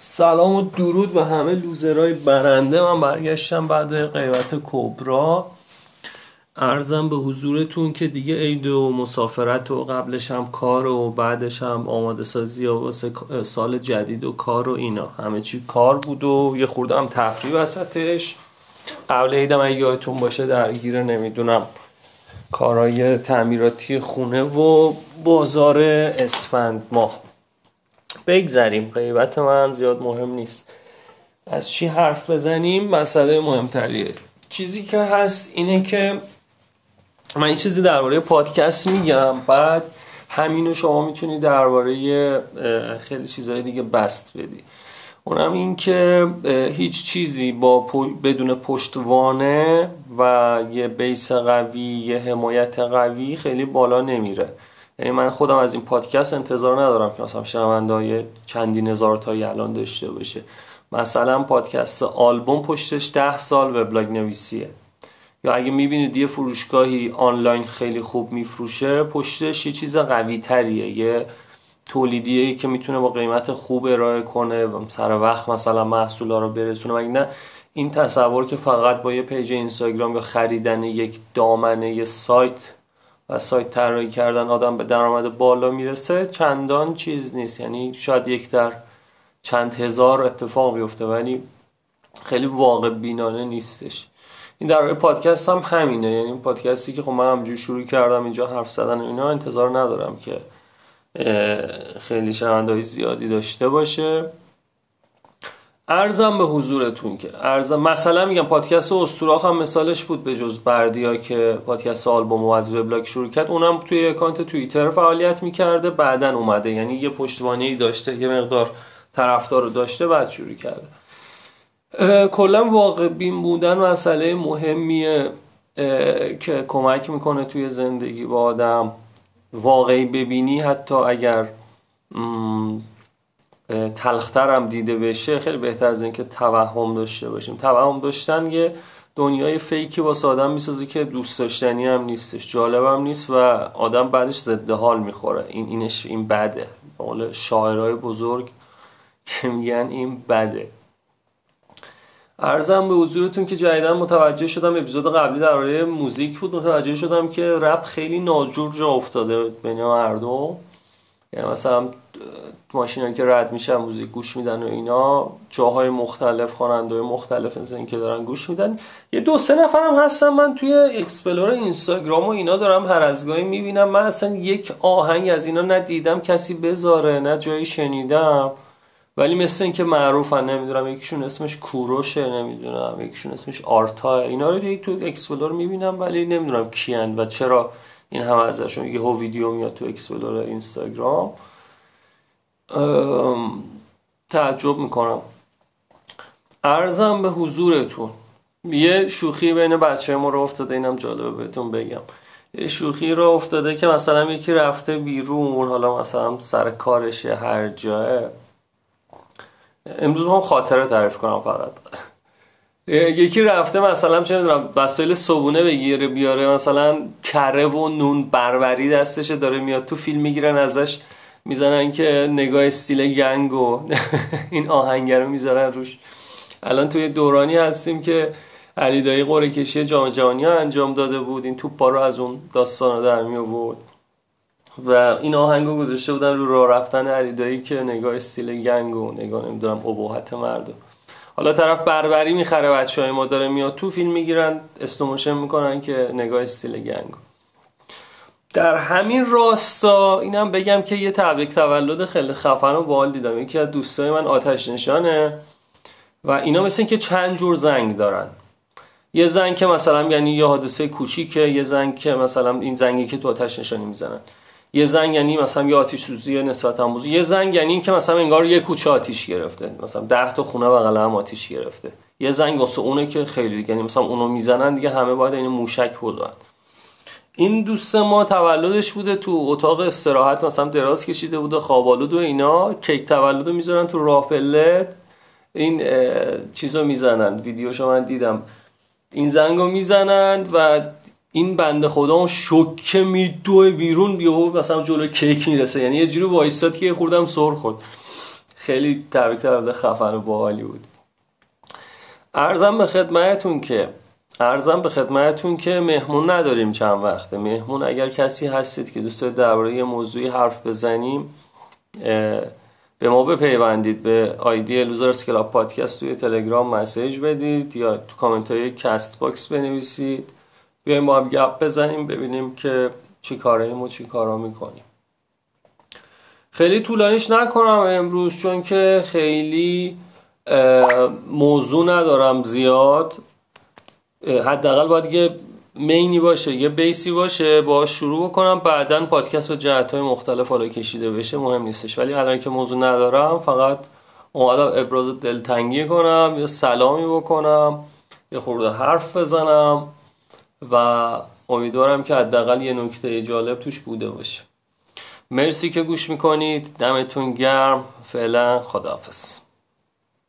سلام و درود به همه لوزرهای برنده. من برگشتم بعد غیبت کبرا. عرضم به حضورتون که دیگه عید و مسافرت و قبلش هم کار و بعدش هم آماده سازی و واسه سال جدید و کار و اینا همه چی کار بود و یه خورده هم تفریح وسطش. قبل عیدم اگه یادتون باشه درگیر نمیدونم کارهای تعمیراتی خونه و بازار اسفند ماه. بگذاریم، غیبت من زیاد مهم نیست. از چی حرف بزنیم مسئله مهمتریه. چیزی که هست اینه که من این چیزی درباره پادکست میگم، بعد همینو شما میتونی درباره خیلی چیزهای دیگه بست بدی. اونم این که هیچ چیزی با بدون پشتوانه و یه بیس قوی، یه حمایت قوی خیلی بالا نمیره. یعنی من خودم از این پادکست انتظار ندارم که مثلا شنونده‌های چندین هزار تایی الان داشته باشه. مثلا پادکست آلبوم پشتش 10 سال وبلاگ نویسیه، یا اگه میبینید یه فروشگاهی آنلاین خیلی خوب میفروشه پشتش یه چیز قوی تریه، یه تولیدیه که میتونه با قیمت خوب ارائه کنه و سر وقت مثلا محصولا رو برسونه. مگه نه این تصور که فقط با یه پیج اینستاگرام یا خریدن یک دامنه یه سایت و سایت طراحی کردن آدم به درآمد بالا میرسه چندان چیز نیست. یعنی شاید یک در چند هزار اتفاق بیفته ولی خیلی واقع بینانه نیستش. این در مورد پادکست هم همینه. یعنی پادکستی که خب من همجوری شروع کردم اینجا حرف زدن اینا، انتظار ندارم که خیلی شنونده‌های زیادی داشته باشه. عرضم به حضورتون که مثلا میگم پادکست اسطوراخ هم مثالش بود، به جز بردیا که پادکست آلبوم و از وبلاگ شروع کرد، اونم توی اکانت توییتر فعالیت میکرده، بعدن اومده یعنی یه پشتوانه‌ای داشته، یه مقدار طرفدار رو داشته، بعد شروع کرده. کلا واقع بین بودن مسئله مهمیه که کمک میکنه توی زندگی با آدم واقعی ببینی، حتی اگر تلختر هم دیده بشه خیلی بهتر از این که توهم داشته باشیم. توهم داشتن یه دنیای فیکی واسه آدم میسازه که دوست داشتنی هم نیستش، جالب هم نیست و آدم بعدش ضد حال میخوره. این بده. به قول شاعرای بزرگ که میگن این بده. عرضم به حضورتون که جدیداً متوجه شدم، اپیزود قبلی درباره موزیک بود، متوجه شدم که رپ خیلی ناجور جا افتاده بین مردم. یعنی مثلا ماشینایی که رد میشن موزیک گوش میدن و اینا، جاهای مختلف، خواننده‌های مختلف مثلا که دارن گوش میدن. یه 2-3 نفرم هستن من توی اکسپلور اینستاگرام و اینا دارم هر از گاهی میبینم. من اصلا یک آهنگ از اینا ندیدم کسی بذاره، نه جایی شنیدم، ولی مثل این که معروفن. نمیدونم یکیشون اسمش کوروشه، نمیدونم یکیشون اسمش آرتا، اینا رو تو اکسپلور میبینم ولی نمیدونم کیان و چرا این همه ازشون. یه هو ویدیو میاد تو اکسپلور اینستاگرام، تعجب میکنم. عرضم به حضورتون یه شوخی بین بچه ما رو افتاده، اینم جالبه بهتون بگم. یه شوخی رو افتاده که مثلا یکی رفته بیرون، حالا مثلا سر کارش هر جایه. امروز هم خاطره تعریف کنم فقط. یکی رفته مثلا چه میدونم وسایل صبونه بگیره بیاره، مثلا کره و نون بربری دستشه داره میاد تو، فیلم میگیرن ازش، میزنن که نگاه استیل گنگ و این آهنگ رو میذارن روش. الان توی دورانی هستیم که علی دایی قرعه کشی جام جهانی ها انجام داده بود، این توپا رو از اون داستانا در می آورد و این آهنگو گذاشته بودن رو راه رفتن علی دایی که نگاه استیل گنگ و نگاه نمیدونم ابهت مردم. حالا طرف بربری میخره بچهای ما داره میاد تو، فیلم میگیرن استوموشن میکنن که نگاه استیل گنگ. در همین راستا اینم بگم که یه تبریک تولد خیلی خفن و باحال دیدم. یکی از دوستای من آتش نشانه و اینا مثل اینکه چند جور زنگ دارن. یه زنگ که مثلا یعنی یه حادثه کوچیکه، یه زنگ که مثلا این زنگی که تو آتش نشانی میزنن، یه زنگ یعنی مثلا یه آتش سوزی نسبت امروز، یه زنگ یعنی این که مثلا انگار یه کوچه آتش گرفته، مثلا 10 تا خونه بغل هم آتش گرفته. یه زنگ واسه اونه که خیلی یعنی مثلا اونو میزنن دیگه همه باید این موشک بدن. این دوست ما تولدش بوده، تو اتاق استراحت مثلا دراز کشیده بوده، خوابالود و اینا، کیک تولدو میذارن تو راه پله، این چیزو میزنن، ویدیوشو من دیدم، این زنگو میزنن و این بنده خدا شوکه میدوه بیرون، یهو مثلا جلو کیک میرسه، یعنی یه جوری وایساد که خوردم سر خورد. خیلی تبریک تبدیل خفن و باحالی بود. عرضم به خدمتتون که مهمون نداریم چند وقته. مهمون اگر کسی هستید که دوست دارید درباره یه موضوعی حرف بزنیم، به ما بپیوندید، به آیدی لوزرز کلاب پادکست توی تلگرام مسیج بدید یا تو کامنت های کست باکس بنویسید. بیاییم با هم گپ بزنیم، ببینیم که چی کارهاییم و چی کارها میکنیم. خیلی طولانیش نکنم امروز، چون که خیلی موضوع ندارم زیاد. حداقل باید یه مینی باشه، یه بیسی باشه، باهاش شروع بکنم، بعدن پادکست به جهت‌های مختلف حالا کشیده بشه، مهم نیستش. ولی الان که موضوع ندارم، فقط اومدم ابراز دلتنگی کنم، یا سلامی بکنم، یه خورده حرف بزنم و امیدوارم که حداقل یه نکته جالب توش بوده باشه. مرسی که گوش میکنید، دمتون گرم، فعلا خداحافظ.